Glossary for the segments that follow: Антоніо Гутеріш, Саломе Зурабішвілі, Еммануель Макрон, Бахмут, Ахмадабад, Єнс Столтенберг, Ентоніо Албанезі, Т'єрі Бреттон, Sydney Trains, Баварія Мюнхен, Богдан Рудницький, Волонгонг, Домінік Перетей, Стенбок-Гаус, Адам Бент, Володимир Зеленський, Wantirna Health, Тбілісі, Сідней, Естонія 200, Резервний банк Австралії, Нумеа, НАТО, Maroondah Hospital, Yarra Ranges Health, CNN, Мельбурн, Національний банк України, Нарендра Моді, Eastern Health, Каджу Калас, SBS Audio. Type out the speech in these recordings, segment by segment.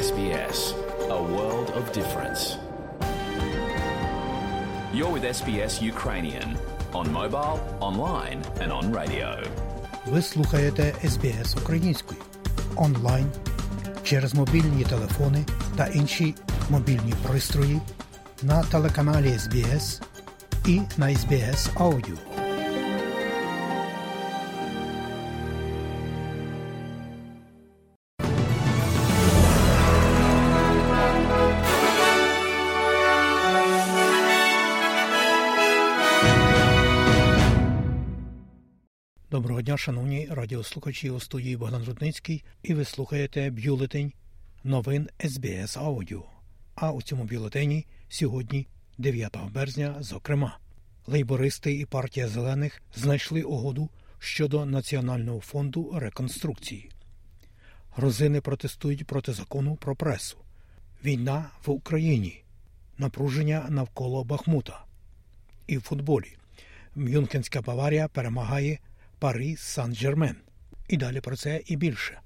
SBS, a world of difference. You're with SBS Ukrainian. On mobile, online and on radio. Ви слухаєте SBS українською. Онлайн, через мобільні телефони та інші мобільні пристрої на телеканалі SBS і на SBS Audio. Доброго дня, шановні радіослухачі, у студії Богдан Рудницький, і ви слухаєте бюлетень новин SBS Audio. А у цьому бюлетені сьогодні, 9 березня, зокрема, лейбористи і партія зелених знайшли угоду щодо Національного фонду реконструкції. Грузини протестують проти закону про пресу. Війна в Україні. Напруження навколо Бахмута. І в футболі. Мюнхенська Баварія перемагає Парі Сан-Жермен. І далі про це і більше.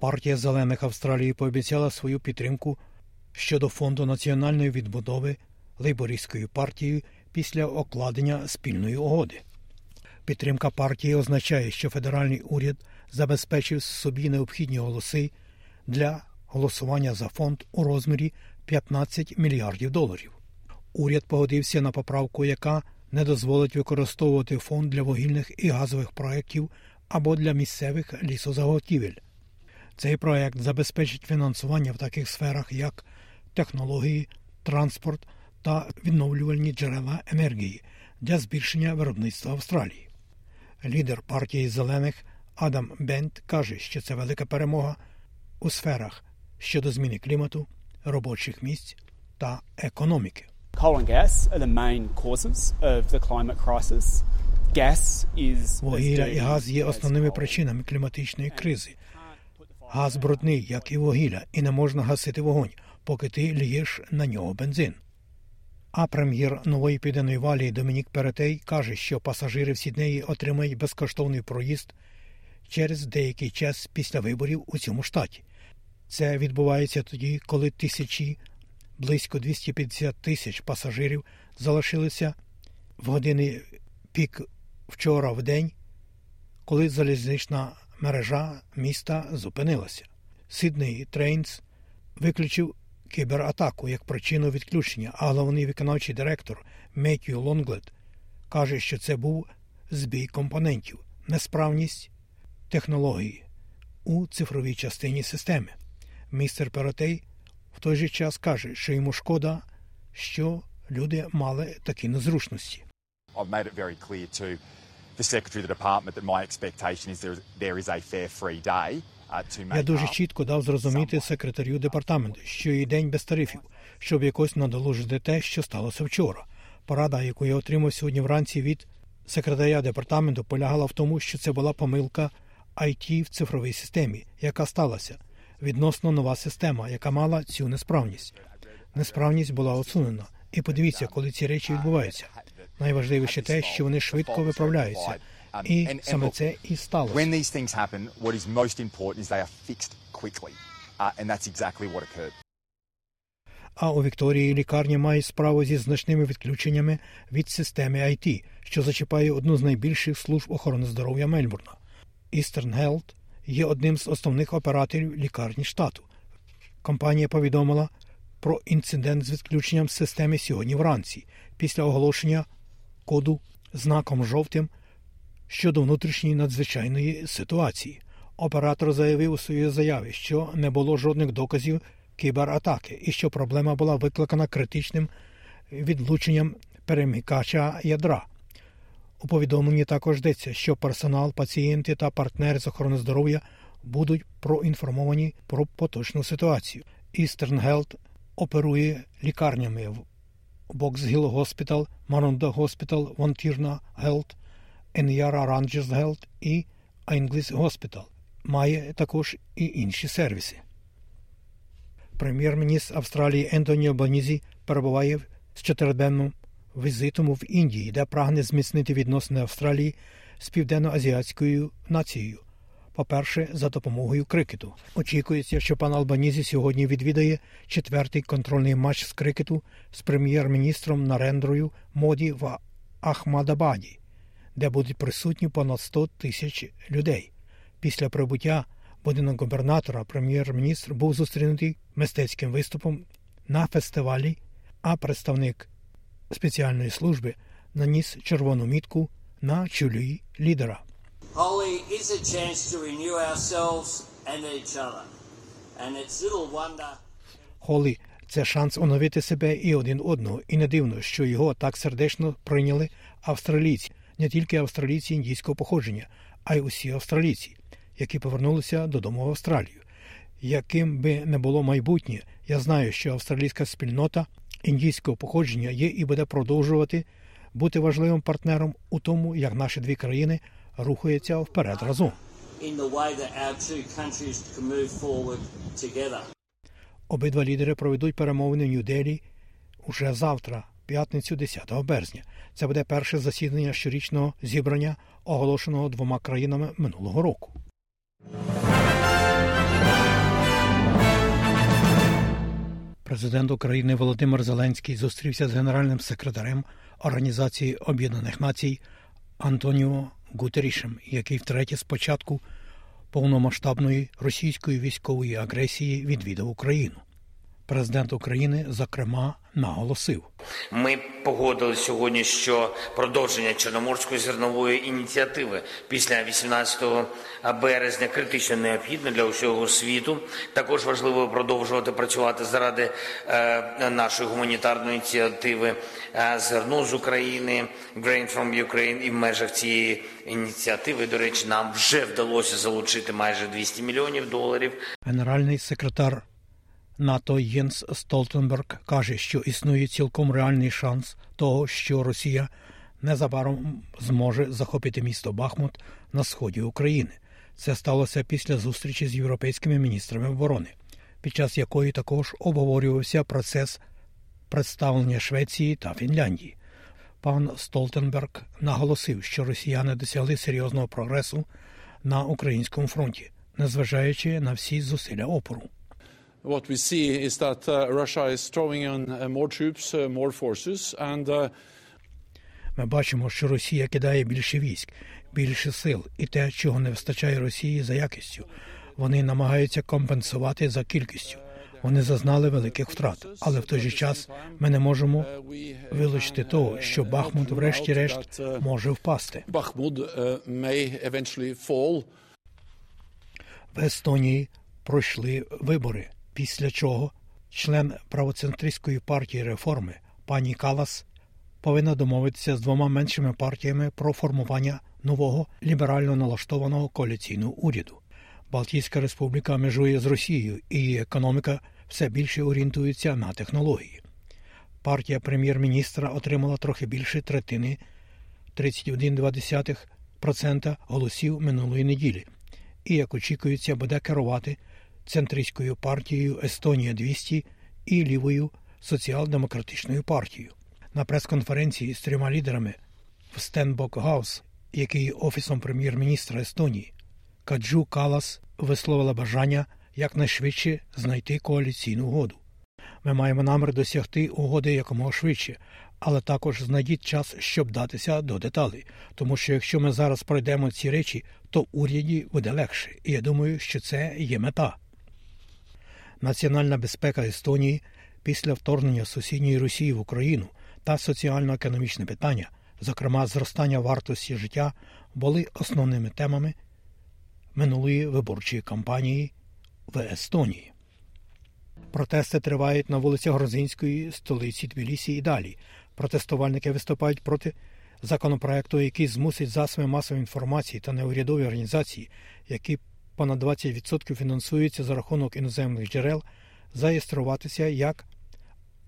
Партія Зелених Австралії пообіцяла свою підтримку щодо фонду національної відбудови лейбористською партією після укладення спільної угоди. Підтримка партії означає, що федеральний уряд забезпечив собі необхідні голоси для голосування за фонд у розмірі 15 мільярдів доларів. Уряд погодився на поправку, яка не дозволить використовувати фонд для вугільних і газових проєктів або для місцевих лісозаготівель. Цей проєкт забезпечить фінансування в таких сферах, як технології, транспорт та відновлювальні джерела енергії для збільшення виробництва Австралії. Лідер партії «Зелених» Адам Бент каже, що це велика перемога у сферах щодо зміни клімату, робочих місць та економіки. Вугілля і газ є основними причинами кліматичної кризи. Газ брудний, як і вугілля, і не можна гасити вогонь, поки ти ллєш на нього бензин. А прем'єр Нової Південної Валії Домінік Перетей каже, що пасажири в Сіднеї отримають безкоштовний проїзд через деякий час після виборів у цьому штаті. Це відбувається тоді, коли близько 250 тисяч пасажирів залишилися в години пік вчора в день, коли залізнична мережа міста зупинилася. Sydney Trains виключив кібератаку як причину відключення, а головний виконавчий директор Метью Лонглед каже, що це був збій компонентів, несправність технології у цифровій частині системи. Містер Перетей в той же час каже, що йому шкода, що люди мали такі незручності. Я дуже чітко дав зрозуміти секретарю департаменту, що є день без тарифів, щоб якось надолужити те, що сталося вчора. Порада, яку я отримав сьогодні вранці від секретаря департаменту, полягала в тому, що це була помилка IT в цифровій системі, яка сталася. Відносно нова система, яка мала цю несправність. Несправність була усунена. І подивіться, коли ці речі відбуваються. Найважливіше те, що вони швидко виправляються. І саме це і сталося. А у Вікторії лікарня має справу зі значними відключеннями від системи IT, що зачіпає одну з найбільших служб охорони здоров'я Мельбурна. Eastern Health є одним з основних операторів лікарні штату. Компанія повідомила про інцидент з відключенням системи сьогодні вранці, після оголошення коду знаком жовтим щодо внутрішньої надзвичайної ситуації. Оператор заявив у своїй заяві, що не було жодних доказів кібератаки і що проблема була викликана критичним відлученням перемикача ядра. У повідомленні також йдеться, що персонал, пацієнти та партнери з охорони здоров'я будуть проінформовані про поточну ситуацію. Eastern Health оперує лікарнями в Box Hill Hospital, Maroondah Hospital, Wantirna Health, Yarra Ranges Health і Anglesea Hospital. Має також і інші сервіси. Прем'єр-міністр Австралії Ентоніо Албанезі перебуває з чотириденним візитом в Індії, де прагне зміцнити відносини Австралії з південноазіатською нацією. По-перше, за допомогою крикету. Очікується, що пан Албанезі сьогодні відвідає четвертий контрольний матч з крикету з прем'єр-міністром Нарендрою Моді в Ахмадабаді, де будуть присутні понад 100 тисяч людей. Після прибуття в будинок губернатора прем'єр-міністр був зустрінутий мистецьким виступом на фестивалі, а представник спеціальної служби наніс червону мітку на чолі лідера. Холі – це шанс оновити себе і один одного, і не дивно, що його так сердечно прийняли австралійці, не тільки австралійці індійського походження, а й усі австралійці, які повернулися додому в Австралію. Яким би не було майбутнє, я знаю, що австралійська спільнота індійського походження є і буде продовжувати бути важливим партнером у тому, як наші дві країни рухаються вперед разом. Обидва лідери проведуть перемовини в Нью-Делі уже завтра, п'ятницю 10 березня. Це буде перше засідання щорічного зібрання, оголошеного двома країнами минулого року. Президент України Володимир Зеленський зустрівся з генеральним секретарем Організації Об'єднаних Націй Антоніо Гутерішем, який втретє з початку повномасштабної російської військової агресії відвідав Україну. Президент України, зокрема, наголосив. Ми погодили сьогодні, що продовження Чорноморської зернової ініціативи після 18 березня критично необхідно для усього світу. Також важливо продовжувати працювати заради нашої гуманітарної ініціативи «Зерно з України», «Grain from Ukraine» і в межах цієї ініціативи. До речі, нам вже вдалося залучити майже $200 мільйонів. Генеральний секретар НАТО Єнс Столтенберг каже, що існує цілком реальний шанс того, що Росія незабаром зможе захопити місто Бахмут на сході України. Це сталося після зустрічі з європейськими міністрами оборони, під час якої також обговорювався процес представлення Швеції та Фінляндії. Пан Столтенберг наголосив, що росіяни досягли серйозного прогресу на українському фронті, незважаючи на всі зусилля опору. What we see is that Russia is throwing in more troops, more forces, and ми бачимо, що Росія кидає більше військ, більше сил і те, чого не вистачає Росії за якістю. Вони намагаються компенсувати за кількістю. Вони зазнали великих втрат, але в той же час ми не можемо вилучити того, що Бахмут врешті-решт може впасти. В Естонії пройшли вибори, після чого член правоцентристської партії реформи пані Калас повинна домовитися з двома меншими партіями про формування нового ліберально налаштованого коаліційного уряду. Балтійська республіка межує з Росією, і її економіка все більше орієнтується на технології. Партія прем'єр-міністра отримала трохи більше третини, 31,2% голосів минулої неділі, і, як очікується, буде керувати центристською партією «Естонія 200» і лівою соціал-демократичною партією. На прес-конференції з трьома лідерами в Стенбок-Гаус, який є офісом прем'єр-міністра Естонії, Каджу Калас висловила бажання якнайшвидше знайти коаліційну угоду. Ми маємо намір досягти угоди якомога швидше, але також знайдіть час, щоб датися до деталей. Тому що якщо ми зараз пройдемо ці речі, то уряді буде легше. І я думаю, що це є мета. Національна безпека Естонії після вторгнення сусідньої Росії в Україну та соціально-економічне питання, зокрема зростання вартості життя, були основними темами минулої виборчої кампанії в Естонії. Протести тривають на вулицях грузинської столиці Тбілісі і далі. Протестувальники виступають проти законопроекту, який змусить засоби масової інформації та неурядові організації, які понад 20% фінансуються за рахунок іноземних джерел, зареєструватися як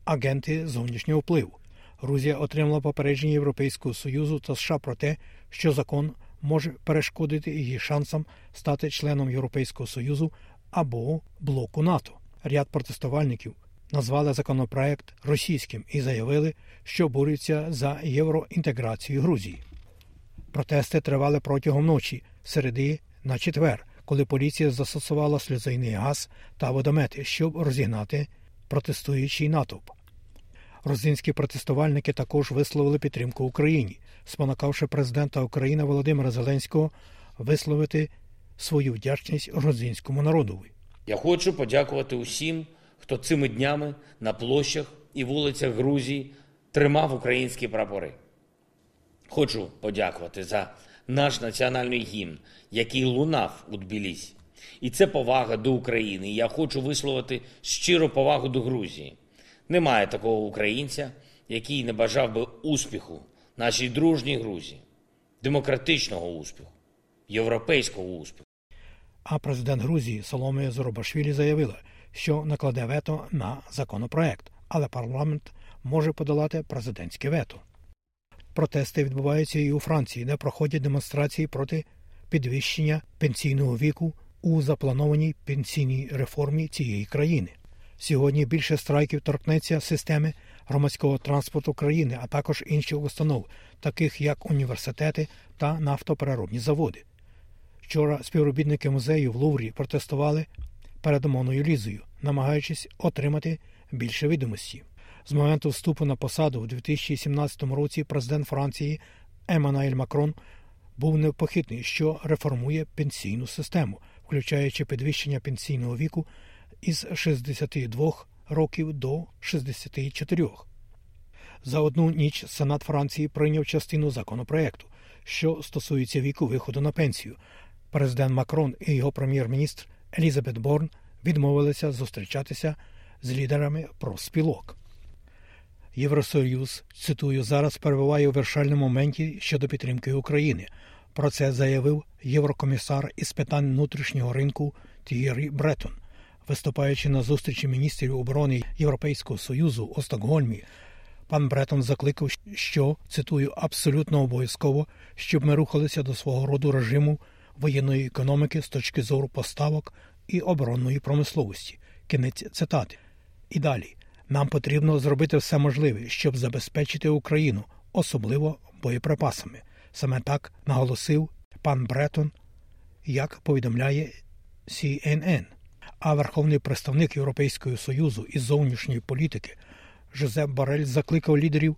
агенти зовнішнього впливу. Грузія отримала попередження Європейського Союзу та США про те, що закон може перешкодити її шансам стати членом Європейського Союзу або блоку НАТО. Ряд протестувальників назвали законопроект російським і заявили, що борються за євроінтеграцію Грузії. Протести тривали протягом ночі, середи на четвер, коли поліція застосувала сльозийний газ та водомети, щоб розігнати протестуючий натовп. Грузинські протестувальники також висловили підтримку Україні, спонукавши президента України Володимира Зеленського висловити свою вдячність грузинському народу. Я хочу подякувати усім, хто цими днями на площах і вулицях Грузії тримав українські прапори. Хочу подякувати за наш національний гімн, який лунав у Тбілісі. І це повага до України. І я хочу висловити щиру повагу до Грузії. Немає такого українця, який не бажав би успіху нашій дружній Грузії, демократичного успіху, європейського успіху. А президент Грузії Саломе Зурабішвілі заявила, що накладе вето на законопроект, але парламент може подолати президентське вето. Протести відбуваються і у Франції, де проходять демонстрації проти підвищення пенсійного віку у запланованій пенсійній реформі цієї країни. Сьогодні більше страйків торкнеться системи громадського транспорту країни, а також інших установ, таких як університети та нафтопереробні заводи. Вчора співробітники музею в Луврі протестували перед Моною Лізою, намагаючись отримати більше відомості. З моменту вступу на посаду у 2017 році президент Франції Еммануель Макрон був непохитний, що реформує пенсійну систему, включаючи підвищення пенсійного віку із 62 років до 64. За одну ніч Сенат Франції прийняв частину законопроекту, що стосується віку виходу на пенсію. Президент Макрон і його прем'єр-міністр Елізабет Борн відмовилися зустрічатися з лідерами профспілок. Євросоюз, цитую, зараз перебуває у вирішальному моменті щодо підтримки України. Про це заявив єврокомісар із питань внутрішнього ринку Т'єрі Бреттон, виступаючи на зустрічі міністрів оборони Європейського Союзу у Стокгольмі. Пан Бреттон закликав, що, цитую, абсолютно обов'язково, щоб ми рухалися до свого роду режиму воєнної економіки з точки зору поставок і оборонної промисловості. Кінець цитати. І далі. Нам потрібно зробити все можливе, щоб забезпечити Україну, особливо боєприпасами. Саме так наголосив пан Бреттон, як повідомляє CNN. А верховний представник Європейського Союзу із зовнішньої політики Жозеп Борель закликав лідерів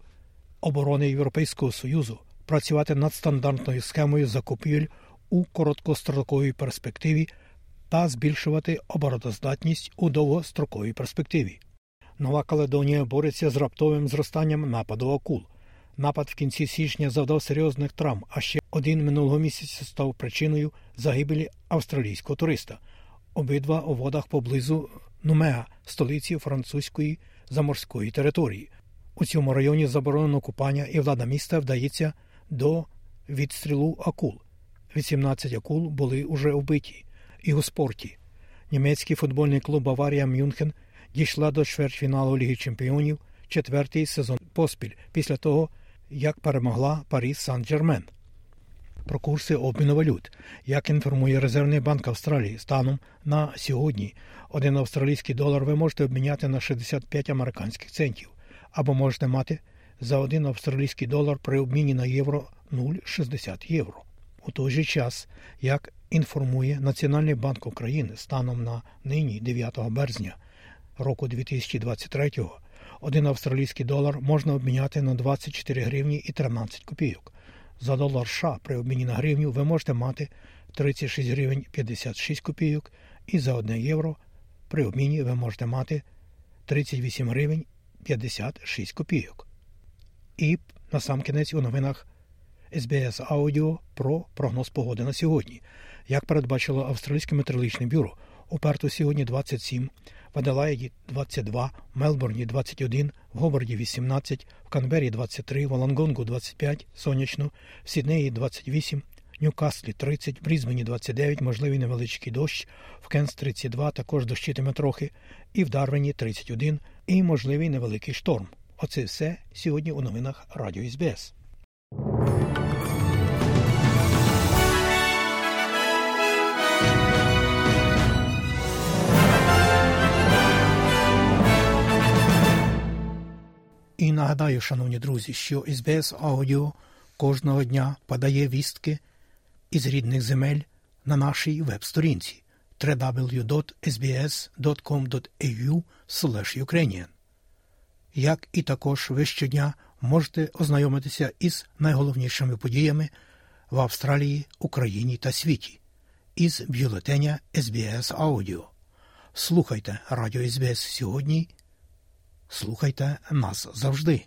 оборони Європейського Союзу працювати над стандартною схемою закупівель у короткостроковій перспективі та збільшувати обороноздатність у довгостроковій перспективі. Нова Каледонія бореться з раптовим зростанням нападу акул. Напад в кінці січня завдав серйозних травм, а ще один минулого місяця став причиною загибелі австралійського туриста. Обидва у водах поблизу Нумеа, столиці французької заморської території. У цьому районі заборонено купання, і влада міста вдається до відстрілу акул. 18 акул були уже вбиті. І у спорті. Німецький футбольний клуб «Баварія Мюнхен» дійшла до чвертьфіналу Ліги Чемпіонів четвертий сезон поспіль, після того, як перемогла Паріс Сан-Жермен. Про курси обміну валют. Як інформує Резервний банк Австралії, станом на сьогодні 1 австралійський долар ви можете обміняти на 65 американських центів, або можете мати за 1 австралійський долар при обміні на євро 0,60 євро. У той же час, як інформує Національний банк України, станом на нині 9 березня, року 2023-го, 1 австралійський долар можна обміняти на 24 гривні і 13 копійок. За долар США при обміні на гривню ви можете мати 36 гривень 56 копійок і за 1 євро при обміні ви можете мати 38 гривень 56 копійок. І насамкінець у новинах СБС Аудіо про прогноз погоди на сьогодні. Як передбачило Австралійське метеорологічне бюро, у Перту сьогодні 27, в Аделаїді 22, в Мелбурні 21, в Хобарді 18, в Канбері 23, в Волонгонгу 25, сонячно, в Сіднеї 28, в Ньюкаслі 30, в Брізбені 29, можливий невеличкий дощ, в Кенс 32, також дощитиме трохи, і в Дарвіні 31, і можливий невеликий шторм. Оце все сьогодні у новинах Радіо СБС. І нагадаю, шановні друзі, що СБС Аудіо кожного дня подає вістки із рідних земель на нашій веб-сторінці www.sbs.com.au/ukrainian. Як і також ви щодня можете ознайомитися із найголовнішими подіями в Австралії, Україні та світі із бюлетеня SBS Audio. Слухайте Радіо SBS сьогодні, слухайте нас завжди.